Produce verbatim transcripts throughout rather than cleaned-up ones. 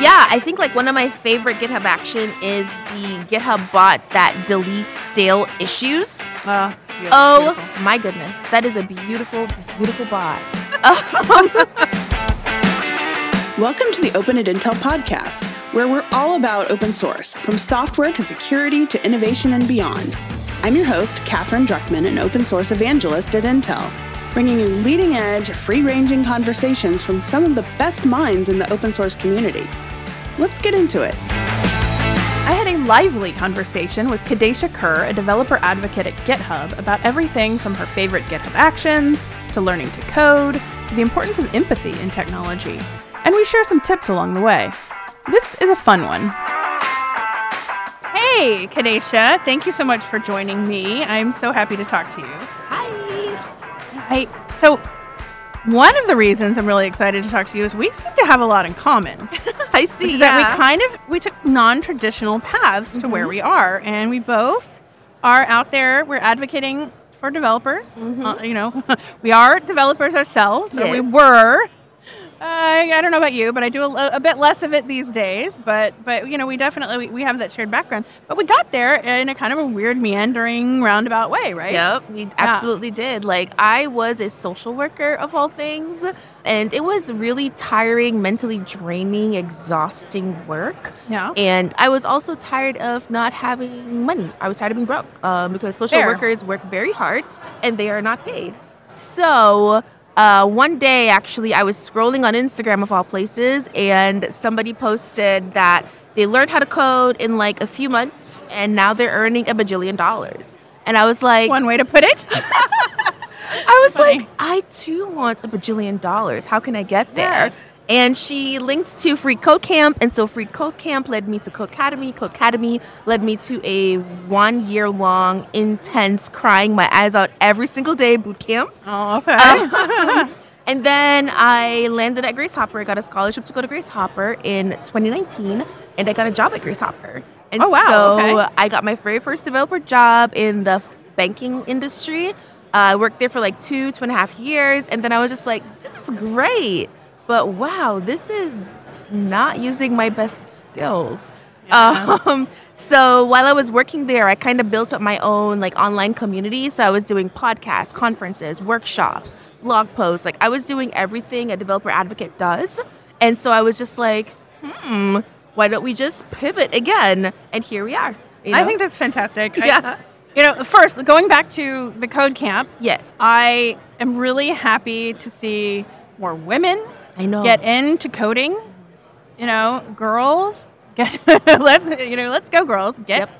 Yeah, I think like one of my favorite GitHub action is the GitHub bot that deletes stale issues. Uh, yeah, oh beautiful. My goodness, that is a beautiful, beautiful bot. Welcome to the Open at Intel podcast, where we're all about open source, from software to security to innovation and beyond. I'm your host, Catherine Druckmann, an open source evangelist at Intel, bringing you leading-edge, free-ranging conversations from some of the best minds in the open source community. Let's get into it. I had a lively conversation with Kedasha Kerr, a developer advocate at GitHub, about everything from her favorite GitHub actions, to learning to code, to the importance of empathy in technology. And we share some tips along the way. This is a fun one. Hey, Kadesha, thank you so much for joining me. I'm so happy to talk to you. Hi. Hi. So one of the reasons I'm really excited to talk to you is we seem to have a lot in common. I see. Which is yeah. that we kind of, we took non-traditional paths to mm-hmm. where we are. And we both are out there. We're advocating for developers. Mm-hmm. Uh, you know, we are developers ourselves. Yes. Or we were. Uh, I don't know about you, but I do a, a bit less of it these days. But, but you know, we definitely we, we have that shared background. But we got there in a kind of a weird, meandering, roundabout way, right? Yep, we yeah. absolutely did. Like, I was a social worker, of all things, and it was really tiring, mentally draining, exhausting work. Yeah. And I was also tired of not having money. I was tired of being broke um, because social Fair. workers work very hard, and they are not paid. So... Uh, one day, actually, I was scrolling on Instagram, of all places, and somebody posted that they learned how to code in like a few months, and now they're earning a bajillion dollars. And I was like... One way to put it. I was Funny. like, I too want a bajillion dollars. How can I get there? Yes. And she linked to Free Code Camp, and so Free Code Camp led me to Codecademy. Codecademy led me to a one-year-long, intense, crying my eyes out every single day boot camp. Oh, okay. Um, and then I landed at Grace Hopper. I got a scholarship to go to Grace Hopper in twenty nineteen, and I got a job at Grace Hopper. And oh, wow. so okay. I got my very first developer job in the banking industry. Uh, I worked there for like two, two and a half years, and then I was just like, this is great. But wow, this is not using my best skills. Yeah. Um, so while I was working there, I kind of built up my own like online community. So I was doing podcasts, conferences, workshops, blog posts. Like I was doing everything a developer advocate does. And so I was just like, hmm, why don't we just pivot again? And here we are. You know? I think that's fantastic. Yeah. I, you know, first, going back to the Code Camp. Yes. I am really happy to see more women. I know. Get into coding, you know, girls. Get let's you know, let's go, girls. Get yep.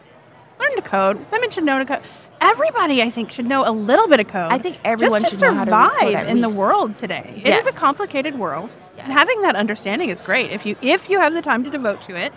learn to code. Women should know to code. Everybody, I think, should know a little bit of code. I think everyone just should know how to survive code, at in least. The world today. Yes. It is a complicated world, yes. and having that understanding is great if you if you have the time to devote to it.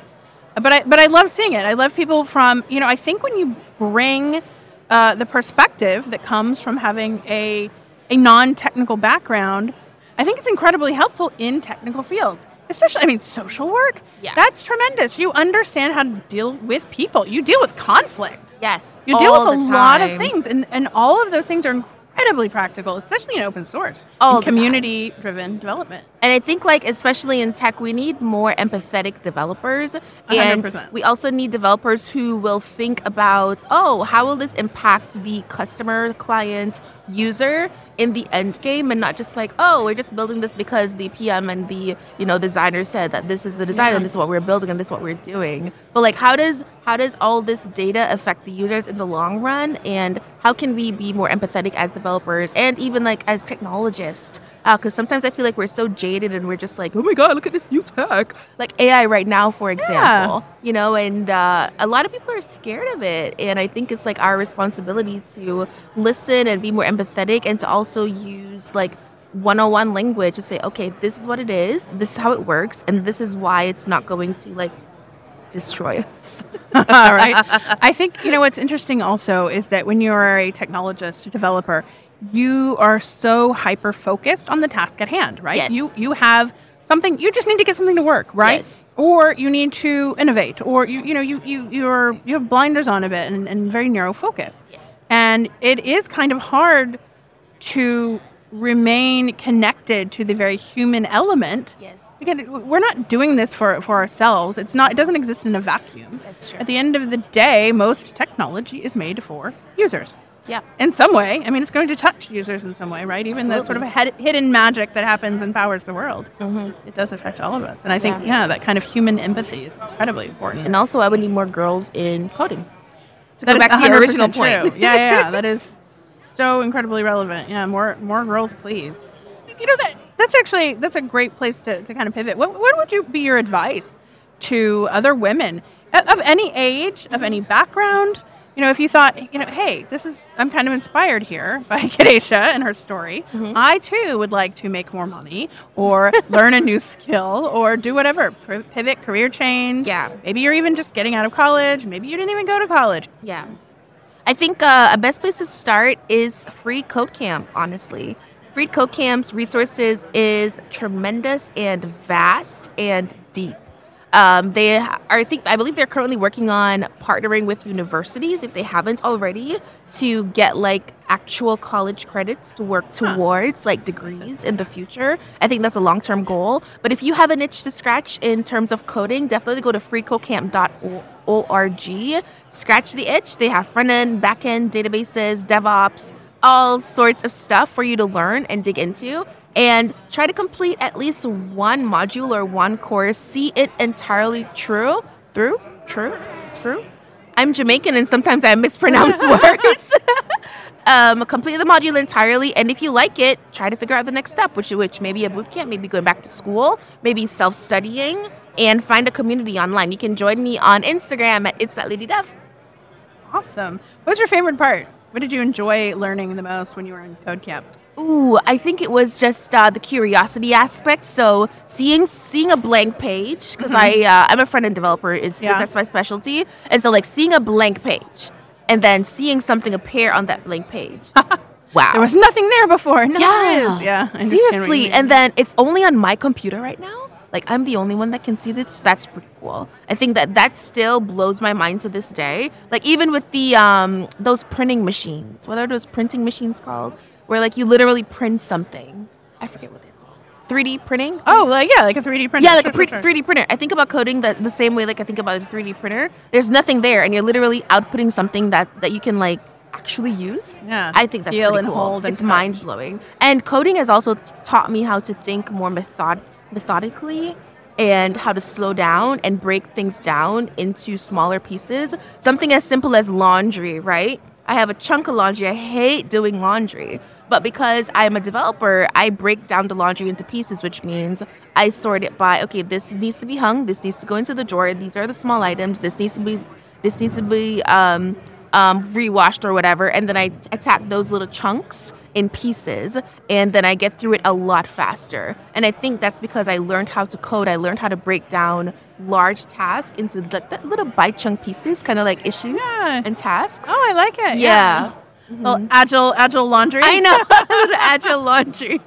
But I but I love seeing it. I love people from you know. I think when you bring uh, the perspective that comes from having a a non-technical background. I think it's incredibly helpful in technical fields, especially, I mean, social work. Yeah. That's tremendous. You understand how to deal with people. You deal with conflict. Yes. You deal with a time. lot of things. And, and all of those things are incredibly practical, especially in open source, and community-driven development. And I think, like, especially in tech, we need more empathetic developers. And one hundred percent. We also need developers who will think about, oh, how will this impact the customer, client, user in the end game? And not just like, oh, we're just building this because the P M and the, you know, designer said that this is the design yeah. and this is what we're building and this is what we're doing. But, like, how does how does all this data affect the users in the long run? And how can we be more empathetic as developers and even, like, as technologists? Because uh, sometimes I feel like we're so jaded. And we're just like, oh my God, look at this new tech. Like A I right now, for example. Yeah. You know, and uh, a lot of people are scared of it. And I think it's like our responsibility to listen and be more empathetic and to also use like one oh one language to say, okay, this is what it is. This is how it works. And this is why it's not going to like destroy us. All right. I think, you know, what's interesting also is that when you're a technologist, a developer, you are so hyper-focused on the task at hand, right? Yes. You you have something, you just need to get something to work, right? Yes. Or you need to innovate, or you you know, you you you're you have blinders on a bit and, and very narrow focus. Yes. And it is kind of hard to remain connected to the very human element. Yes. Again, we're not doing this for for ourselves. It's not. It doesn't exist in a vacuum. That's true. At the end of the day, most technology is made for users. Yeah. In some way. I mean, it's going to touch users in some way, right? Even Absolutely. The sort of head, hidden magic that happens and powers the world. Mm-hmm. It does affect all of us. And I think, yeah. yeah, that kind of human empathy is incredibly important. And also, I would need more girls in coding. To that go back to your original point. yeah, yeah, yeah. That is so incredibly relevant. Yeah, more more girls, please. You know, that that's actually, that's a great place to, to kind of pivot. What, what would you be your advice to other women of any age, of any background? You know, if you thought, you know, hey, this is, I'm kind of inspired here by Kadesha and her story. Mm-hmm. I, too, would like to make more money or learn a new skill or do whatever, P- pivot, career change. Yeah. Maybe you're even just getting out of college. Maybe you didn't even go to college. Yeah. I think uh, a best place to start is Free Code Camp, honestly. Free Code Camp's resources is tremendous and vast and deep. Um, they are, I think, I believe they're currently working on partnering with universities, if they haven't already, to get like actual college credits to work towards like degrees in the future. I think that's a long-term goal. But if you have an itch to scratch in terms of coding, definitely go to free code camp dot org. Scratch the itch. They have front-end, back-end, databases, DevOps, all sorts of stuff for you to learn and dig into. And try to complete at least one module or one course. See it entirely true, through, true, true. I'm Jamaican and sometimes I mispronounce words. um, complete the module entirely. And if you like it, try to figure out the next step, which, which may be a boot camp, maybe going back to school, maybe self-studying, and find a community online. You can join me on Instagram at it's that lady dev. Awesome. What was your favorite part? What did you enjoy learning the most when you were in Code Camp? Ooh, I think it was just uh, the curiosity aspect. So seeing seeing a blank page, because mm-hmm. I uh, I'm a front-end developer. It's yeah. that's my specialty. And so like seeing a blank page, and then seeing something appear on that blank page. Wow, there was nothing there before. No, yeah, yeah. I Seriously, and then it's only on my computer right now. Like I'm the only one that can see this. That's pretty cool. I think that that still blows my mind to this day. Like even with the um those printing machines. What are those printing machines called? Where, like, you literally print something. I forget what they're called. three D printing? Oh, like, yeah, like a three D printer. Yeah, like a pre- three D printer. I think about coding the, the same way, like, I think about a three D printer. There's nothing there, and you're literally outputting something that, that you can, like, actually use. Yeah. I think that's Feel pretty and cool. Hold and it's touch. Mind-blowing. And coding has also t- taught me how to think more method methodically and how to slow down and break things down into smaller pieces. Something as simple as laundry, right? I have a chunk of laundry. I hate doing laundry. But because I'm a developer, I break down the laundry into pieces, which means I sort it by, okay, this needs to be hung, this needs to go into the drawer, these are the small items, this needs to be this needs to be um, um, rewashed or whatever, and then I attack those little chunks in pieces, and then I get through it a lot faster. And I think that's because I learned how to code, I learned how to break down large tasks into the, the little bite-chunk pieces, kind of like issues yeah. and tasks. Oh, I like it. Yeah. yeah. Mm-hmm. Well, agile, agile laundry. I know, agile laundry.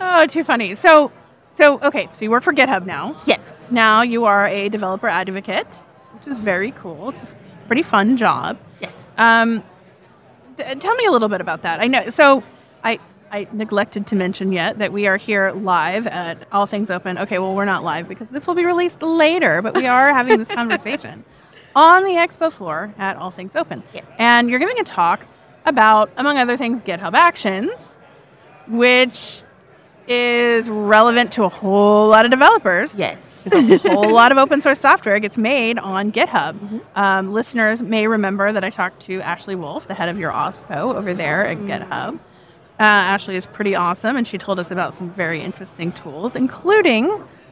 Oh, too funny. So, so okay. So you work for GitHub now. Yes. Now you are a developer advocate, which is very cool. It's a pretty fun job. Yes. Um, d- tell me a little bit about that. I know. So, I I neglected to mention yet that we are here live at All Things Open. Okay. Well, we're not live because this will be released later, but we are having this conversation on the expo floor at All Things Open. Yes. And you're giving a talk about, among other things, GitHub Actions, which is relevant to a whole lot of developers. Yes. A whole lot of open source software gets made on GitHub. Mm-hmm. Um, listeners may remember that I talked to Ashley Wolf, the head of your OSPO over there at mm-hmm. GitHub. Uh, Ashley is pretty awesome, and she told us about some very interesting tools, including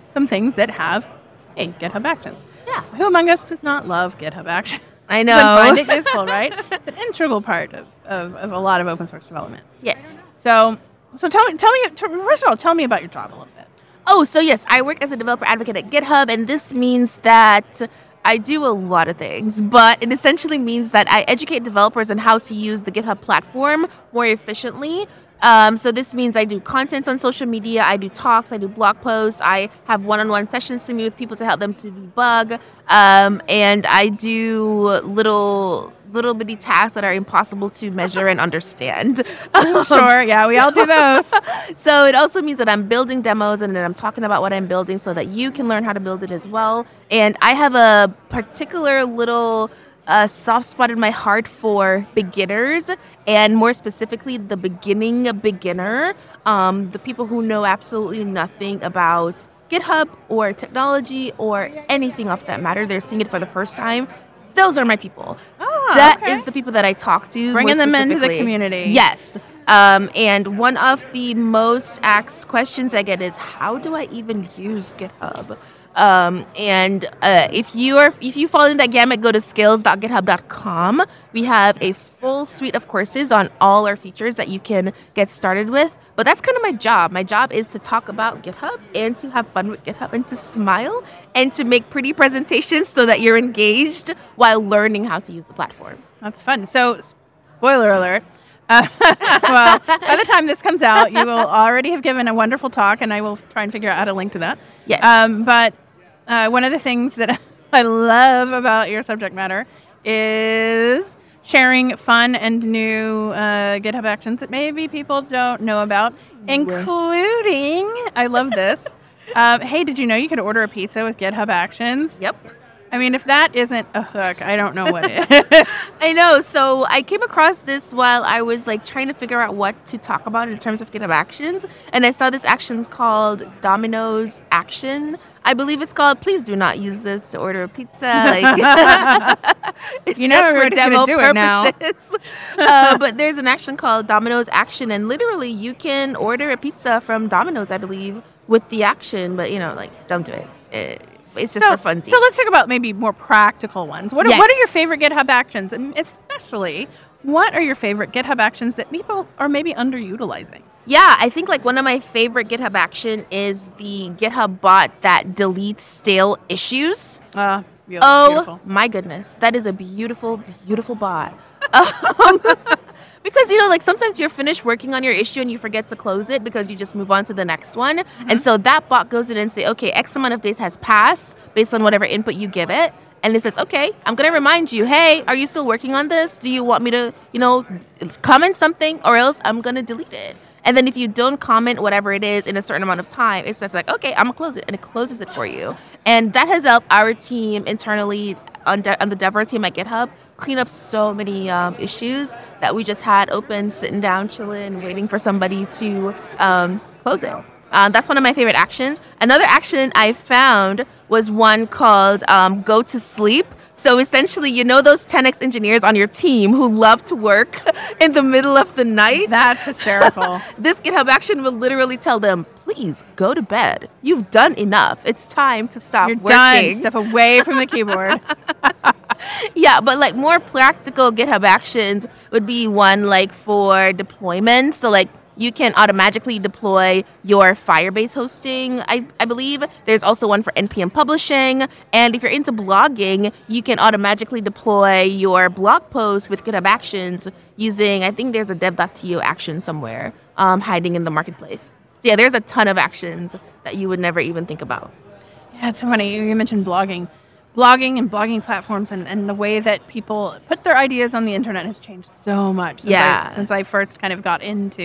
some things that have hey, GitHub Actions. Yeah. Who among us does not love GitHub Actions? I know. And find it useful, right? It's an integral part of, of, of a lot of open source development. Yes. So so tell me, tell me, first of all, tell me about your job a little bit. Oh, so yes, I work as a developer advocate at GitHub, and this means that I do a lot of things, but it essentially means that I educate developers on how to use the GitHub platform more efficiently. Um, so this means I do contents on social media, I do talks, I do blog posts, I have one-on-one sessions to meet with people to help them to debug, um, and I do little little bitty tasks that are impossible to measure and understand. Um, sure, yeah, we so, all do those. So it also means that I'm building demos and that I'm talking about what I'm building so that you can learn how to build it as well. And I have a particular little uh, soft spot in my heart for beginners, and more specifically the beginning beginner, um, the people who know absolutely nothing about GitHub or technology or anything of that matter. They're seeing it for the first time. Those are my people. Oh, that okay. is the people that I talk to. Bringing them into the community. Yes. Um, and one of the most asked questions I get is, how do I even use GitHub? Um, and uh, if you are if you fall in that gamut, go to skills dot github dot com. We have a full suite of courses on all our features that you can get started with. But that's kind of my job. My job is to talk about GitHub and to have fun with GitHub and to smile and to make pretty presentations so that you're engaged while learning how to use the platform. That's fun. So, spoiler alert. Uh, well, by the time this comes out, you will already have given a wonderful talk, and I will try and figure out how to link to that. Yes. Um, but uh, one of the things that I love about your subject matter is sharing fun and new uh, GitHub actions that maybe people don't know about, including, I love this, uh, hey, did you know you could order a pizza with GitHub actions? Yep. I mean, if that isn't a hook, I don't know what it is. I know. So I came across this while I was like trying to figure out what to talk about in terms of GitHub actions. And I saw this action called Domino's Action. I believe it's called, please do not use this to order a pizza. Like, it's you know just we're for demo do it purposes. Now. uh, but there's an action called Domino's Action. And literally you can order a pizza from Domino's, I believe, with the action. But, you know, like, don't do it. it It's just so, for funsies. So let's talk about maybe more practical ones. What are, yes. what are your favorite GitHub actions? And especially, what are your favorite GitHub actions that people are maybe underutilizing? Yeah, I think like one of my favorite GitHub action is the GitHub bot that deletes stale issues. Uh, beautiful. Oh, beautiful. My goodness. That is a beautiful, beautiful bot. um, Because, you know, like sometimes you're finished working on your issue and you forget to close it because you just move on to the next one. Mm-hmm. And so that bot goes in and say, okay, X amount of days has passed based on whatever input you give it. And it says, okay, I'm going to remind you, hey, are you still working on this? Do you want me to, you know, comment something or else I'm going to delete it. And then if you don't comment whatever it is in a certain amount of time, it says like, okay, I'm going to close it. And it closes it for you. And that has helped our team internally on, de- on the Dev team at GitHub clean up so many um, issues that we just had open, sitting down, chilling, waiting for somebody to um, close it. Uh, that's one of my favorite actions. Another action I found was one called um, Go to Sleep. So essentially, you know those ten X engineers on your team who love to work in the middle of the night? That's hysterical. This GitHub action will literally tell them, please go to bed. You've done enough. It's time to stop You're working. Done. Step away from the keyboard. Yeah, but like more practical GitHub actions would be one like for deployment. So like you can automatically deploy your Firebase hosting, I, I believe. There's also one for N P M publishing. And if you're into blogging, you can automatically deploy your blog post with GitHub Actions using, I think there's a dev dot to action somewhere um, hiding in the marketplace. So yeah, there's a ton of actions that you would never even think about. Yeah, it's so funny. You mentioned blogging. Blogging and blogging platforms and, and the way that people put their ideas on the internet has changed so much since, yeah. I, since I first kind of got into,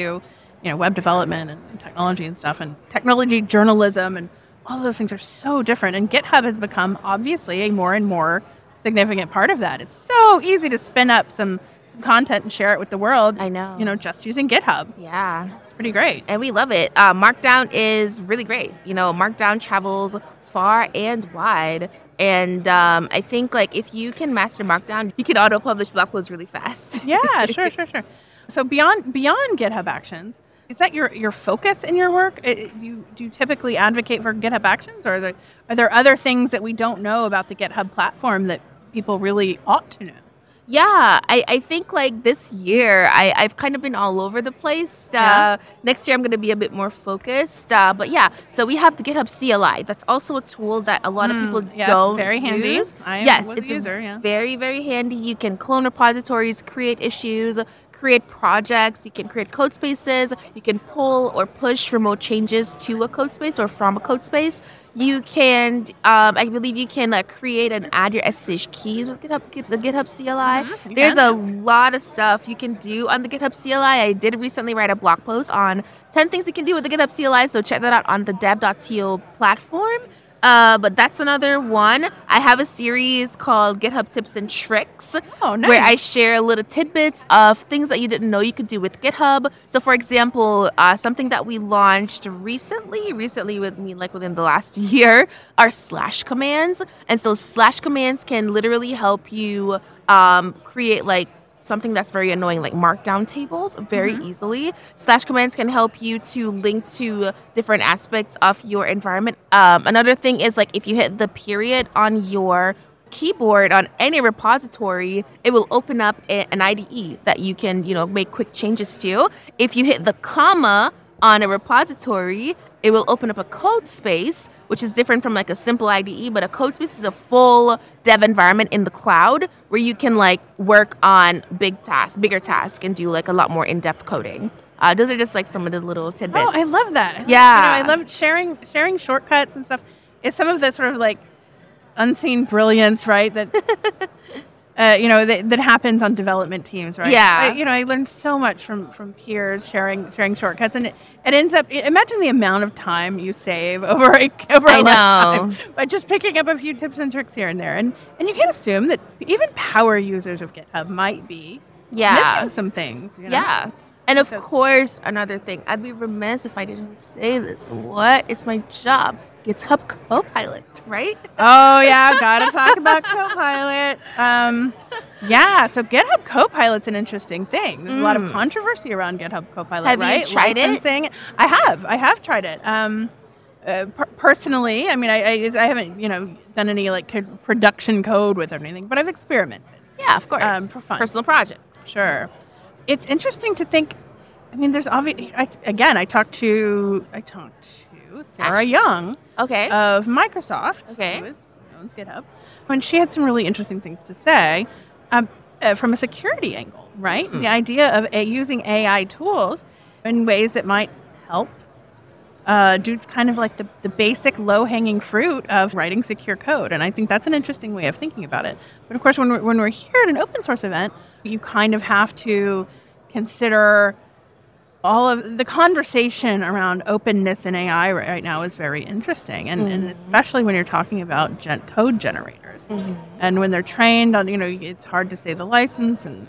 you know, web development and technology and stuff and technology journalism and all those things are so different. And GitHub has become obviously a more and more significant part of that. It's so easy to spin up some, some content and share it with the world. I know. You know, just using GitHub. Yeah. It's pretty great. And we love it. Uh, Markdown is really great. You know, Markdown travels far and wide. And um, I think, like, if you can master Markdown, you can auto-publish blog posts really fast. Yeah, sure, sure, sure. So beyond beyond GitHub Actions, is that your, your focus in your work? It, you, do you typically advocate for GitHub Actions, or are there, are there other things that we don't know about the GitHub platform that people really ought to know? Yeah, I, I think like this year, I, I've kind of been all over the place. Uh, yeah. Next year, I'm going to be a bit more focused. Uh, but yeah, so we have the GitHub C L I. That's also a tool that a lot mm, of people yes, don't very handy. Use. I yes, it's a user, yeah. very, very handy. You can clone repositories, create issues, create projects, you can create code spaces, you can pull or push remote changes to a code space or from a code space. You can, um, I believe you can uh, create and add your S S H keys with GitHub, the GitHub C L I. Mm-hmm, There's can. a lot of stuff you can do on the GitHub C L I. I did recently write a blog post on ten things you can do with the GitHub C L I, so check that out on the dev dot to platform. Uh, but that's another one. I have a series called GitHub Tips and Tricks, oh, nice. where I share little tidbits of things that you didn't know you could do with GitHub. So, for example, uh, something that we launched recently, recently with me, like within the last year, are slash commands. And so slash commands can literally help you um, create like something that's very annoying, like markdown tables, very mm-hmm. easily. Slash commands can help you to link to different aspects of your environment. Um, another thing is, like, if you hit the period on your keyboard on any repository, it will open up a- an I D E that you can, you know, make quick changes to. If you hit the comma on a repository, it will open up a code space, which is different from like a simple I D E, but a code space is a full dev environment in the cloud where you can like work on big tasks, bigger tasks, and do like a lot more in-depth coding. Uh, those are just like some of the little tidbits. Oh, I love that. I love, yeah. You know, I love sharing sharing shortcuts and stuff. It's some of the sort of like unseen brilliance, right? That, uh, you know, that, that happens on development teams, right? Yeah. I, you know, I learned so much from, from peers sharing sharing shortcuts, and it, it ends up, imagine the amount of time you save over a, over a lifetime by just picking up a few tips and tricks here and there. And and you can assume that even power users of GitHub might be yeah. missing some things. You know? Yeah. And of so course, another thing, I'd be remiss if I didn't say this. What? It's my job. GitHub Copilot, right? Oh, yeah. Got to talk about Copilot. Um, yeah. So GitHub Copilot's an interesting thing. There's mm. a lot of controversy around GitHub Copilot, have right? Have you tried Licensing. it? I have. I have tried it. Um, uh, per- personally, I mean, I, I I haven't, you know, done any, like, co- production code with it or anything, but I've experimented. Yeah, of course. Um, for fun. Personal projects. Sure. It's interesting to think, I mean, there's obvious, I, again, I talked to, I talked to Sarah Young okay. of Microsoft, okay. who is, owns GitHub, and she had some really interesting things to say um, uh, from a security angle, right? Mm-hmm. The idea of uh, using A I tools in ways that might help uh, do kind of like the, the basic low-hanging fruit of writing secure code. And I think that's an interesting way of thinking about it. But of course, when we're, when we're here at an open source event, you kind of have to consider all of the conversation around openness and A I right now is very interesting. And, mm-hmm. and especially when you're talking about gen- code generators. Mm-hmm. And when they're trained on, you know, it's hard to say the license. And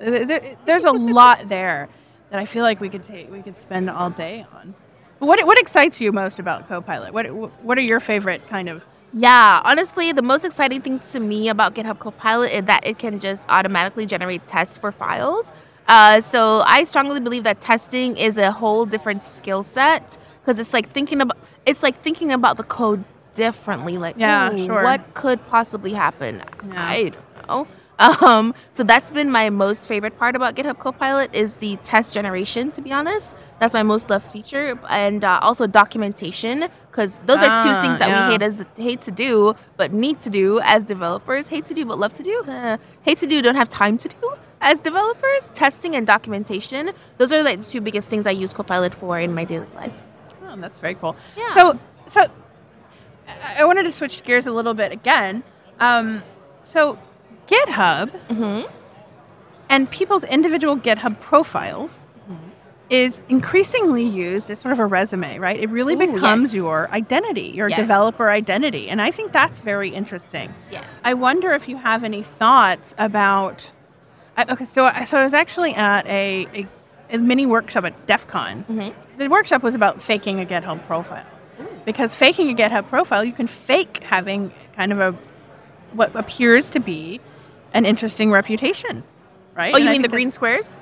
uh, there, there's a lot there that I feel like we could take, we could spend all day on. What what excites you most about Copilot? What what are your favorite kind of? Yeah, honestly, the most exciting thing to me about GitHub Copilot is that it can just automatically generate tests for files. Uh, so I strongly believe that testing is a whole different skill set because it's like thinking about it's like thinking about the code differently. Like, yeah, sure. What could possibly happen? Yeah. I don't know. Um, so that's been my most favorite part about GitHub Copilot is the test generation, to be honest. That's my most loved feature. And uh, also documentation, because those ah, are two things that yeah. we hate as hate to do, but need to do as developers. Hate to do, but love to do. Uh, hate to do, don't have time to do as developers. Testing and documentation. Those are like the two biggest things I use Copilot for in my daily life. Oh, that's very cool. Yeah. So, so I wanted to switch gears a little bit again. Um, so... GitHub mm-hmm. and people's individual GitHub profiles mm-hmm. is increasingly used as sort of a resume, right? It really Ooh, becomes yes. your identity, your yes. developer identity. And I think that's very interesting. Yes. I wonder if you have any thoughts about... I, okay, so, so I was actually at a, a, a mini workshop at DEF CON. Mm-hmm. The workshop was about faking a GitHub profile. Ooh. Because faking a GitHub profile, you can fake having kind of a what appears to be an interesting reputation, right? Oh, you and mean the green squares?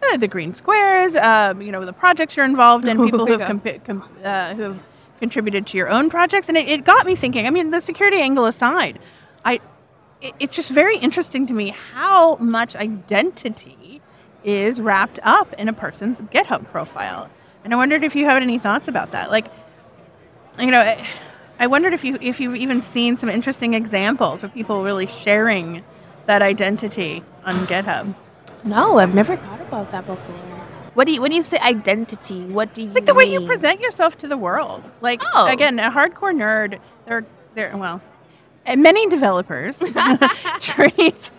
Uh, the green squares, um, you know, the projects you're involved in, people who have com- com- uh, who have contributed to your own projects. And it, it got me thinking, I mean, the security angle aside, I it, it's just very interesting to me how much identity is wrapped up in a person's GitHub profile. And I wondered if you had any thoughts about that. Like, you know... It, I wondered if you if you've even seen some interesting examples of people really sharing that identity on GitHub. No, I've never thought about about that before. What do you, when you say identity, what do you Like the mean? Way you present yourself to the world. Like, oh. again, a hardcore nerd, they're, they're well, many developers treat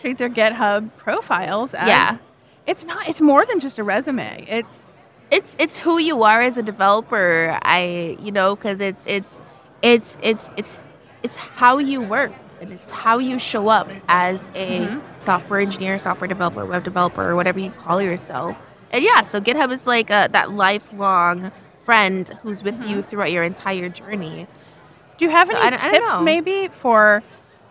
treat their GitHub profiles as, yeah. it's not, it's more than just a resume. It's, it's, it's who you are as a developer. I, you know, cause it's, it's, it's, it's, it's, it's how you work. And it's how you show up as a mm-hmm. software engineer, software developer, web developer, or whatever you call yourself. And yeah, so GitHub is like a, that lifelong friend who's with mm-hmm. you throughout your entire journey. Do you have so any I, tips I maybe for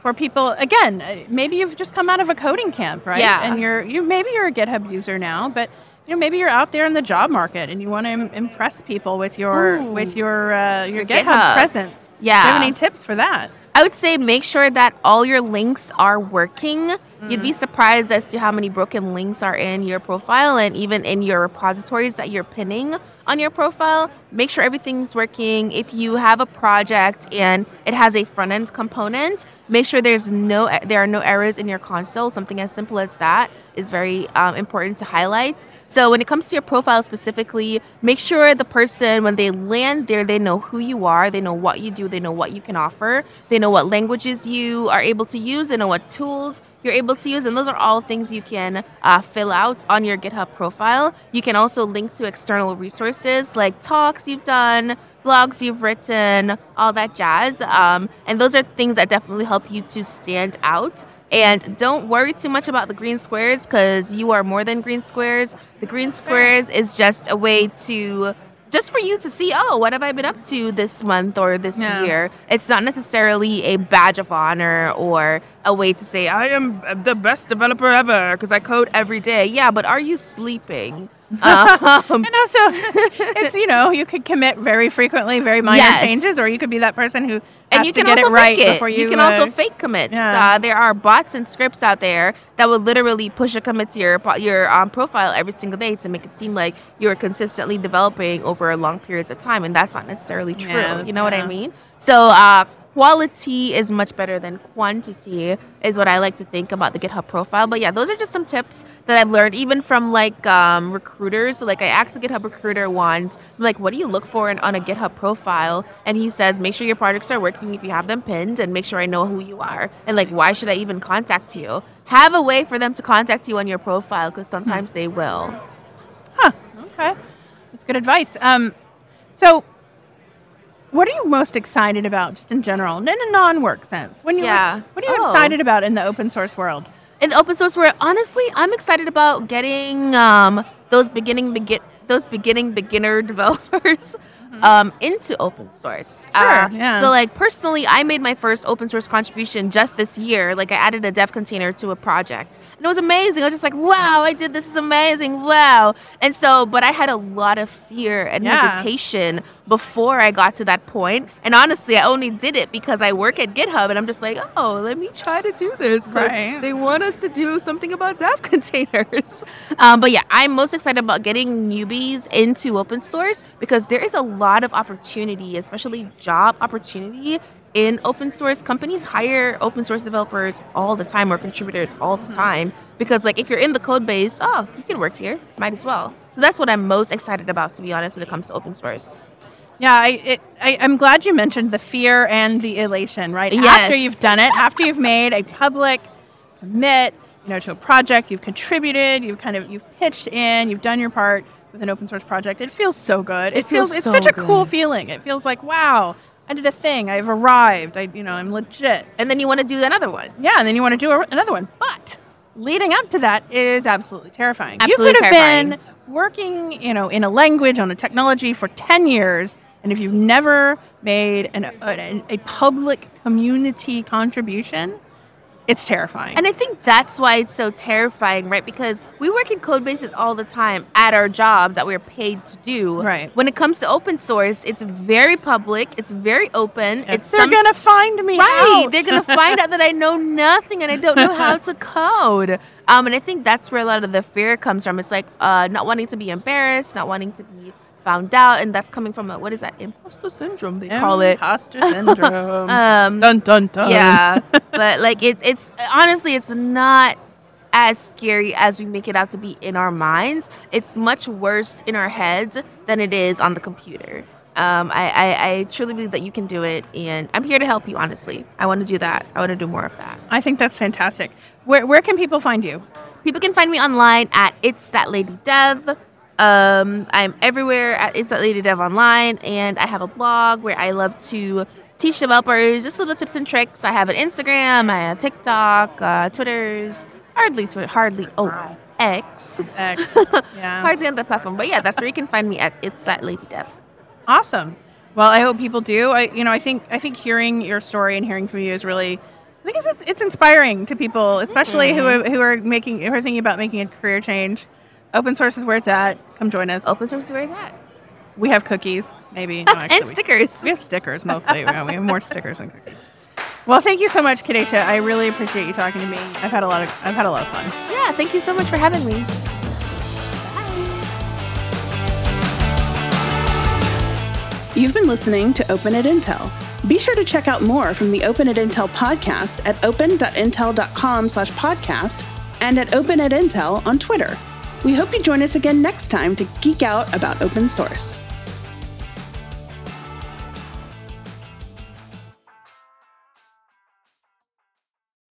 for people? Again, maybe you've just come out of a coding camp, right? Yeah. And you're you maybe you're a GitHub user now, but you know maybe you're out there in the job market and you want to im- impress people with your Ooh. with your uh, your, your GitHub, GitHub presence. Yeah. Do you have any tips for that? I would say make sure that all your links are working. Mm. You'd be surprised as to how many broken links are in your profile and even in your repositories that you're pinning on your profile. Make sure everything's working. If you have a project and it has a front-end component, make sure there's no there are no errors in your console. Something as simple as that is very um, important to highlight. So when it comes to your profile specifically, make sure the person, when they land there, they know who you are, they know what you do, they know what you can offer, they know what languages you are able to use, they know what tools you're able to use, and those are all things you can uh, fill out on your GitHub profile. You can also link to external resources like talks you've done, blogs you've written, all that jazz. Um, and those are things that definitely help you to stand out. And don't worry too much about the green squares, because you are more than green squares. The green squares is just a way to, just for you to see, oh, what have I been up to this month or this yeah. year? It's not necessarily a badge of honor or a way to say, I am the best developer ever because I code every day. Yeah, but are you sleeping? Um, and also, it's, you know, you could commit very frequently, very minor yes. changes, or you could be that person who has to get it right it. before you... You can uh, also fake commits. Yeah. Uh, there are bots and scripts out there that will literally push a commit to your, your um, profile every single day to make it seem like you're consistently developing over long periods of time, and that's not necessarily true. Yeah, you know yeah. what I mean? So, uh, quality is much better than quantity is what I like to think about the GitHub profile. But yeah, those are just some tips that I've learned even from like um, recruiters. So like I asked the GitHub recruiter once, like, what do you look for in, on a GitHub profile? And he says, make sure your projects are working if you have them pinned, and make sure I know who you are. And like, why should I even contact you? Have a way for them to contact you on your profile, because sometimes they will. Huh. Okay. That's good advice. Um, so... What are you most excited about, just in general, in a non-work sense? When you yeah. work, what are you oh. excited about in the open source world? In the open source world, honestly, I'm excited about getting um, those beginning begin those beginning beginner developers mm-hmm. um, into open source. Sure, uh, yeah. So, like personally, I made my first open source contribution just this year. Like I added a dev container to a project, and it was amazing. I was just like, "Wow, I did this! This is amazing! Wow!" And so, but I had a lot of fear and yeah. hesitation before I got to that point. And honestly, I only did it because I work at GitHub, and I'm just like, oh, let me try to do this, because right. they want us to do something about dev containers. Um, but yeah, I'm most excited about getting newbies into open source, because there is a lot of opportunity, especially job opportunity in open source. Companies hire open source developers all the time, or contributors all the time, because like if you're in the code base, oh, you can work here, might as well. So that's what I'm most excited about, to be honest, when it comes to open source. Yeah, I, it, I, I'm glad you mentioned the fear and the elation, right? Yes. After you've done it, after you've made a public commit, you know, to a project, you've contributed, you've kind of, you've pitched in, you've done your part with an open source project. It feels so good. It, it feels, feels it's so such a good. cool feeling. It feels like, wow, I did a thing. I've arrived. I, you know, I'm legit. And then you want to do another one. Yeah, and then you want to do a, another one. But leading up to that is absolutely terrifying. Absolutely terrifying. You could have been working, you know, in a language, on a technology for ten years, and if you've never made an, a, a public community contribution, it's terrifying. And I think that's why it's so terrifying, right? Because we work in code bases all the time at our jobs that we're paid to do. Right. When it comes to open source, it's very public. It's very open. Yes. It's They're some... going to find me right. out. They're going to find out that I know nothing and I don't know how to code. Um, and I think that's where a lot of the fear comes from. It's like uh, not wanting to be embarrassed, not wanting to be found out, and that's coming from a, what is that? Imposter syndrome, they call it. Imposter syndrome. um, dun dun dun. Yeah, but like it's it's honestly it's not as scary as we make it out to be in our minds. It's much worse in our heads than it is on the computer. Um, I, I, I truly believe that you can do it, and I'm here to help you, honestly. I want to do that. I want to do more of that. I think that's fantastic. Where where can people find you? People can find me online at it's that lady dev. Um, I'm everywhere at it's that lady dev online, and I have a blog where I love to teach developers just little tips and tricks. I have an Instagram, I have TikTok, uh, Twitter's, hardly, hardly, oh, X. X, yeah. Hardly on the platform, but yeah, that's where you can find me at it's that lady dev. Awesome. Well, I hope people do. I, you know, I think I think hearing your story and hearing from you is really, I think it's it's inspiring to people, especially mm-hmm. who are, who are making who are thinking about making a career change. Open source is where it's at. Come join us. Open source is where it's at. We have cookies, maybe. No, actually, and stickers. We, we have stickers mostly. You know, we have more stickers than cookies. Well, thank you so much, Kadesha. I really appreciate you talking to me. I've had a lot of I've had a lot of fun. Yeah, thank you so much for having me. You've been listening to Open at Intel. Be sure to check out more from the Open at Intel podcast at open dot intel dot com slash podcast and at Open at Intel on Twitter. We hope you join us again next time to geek out about open source.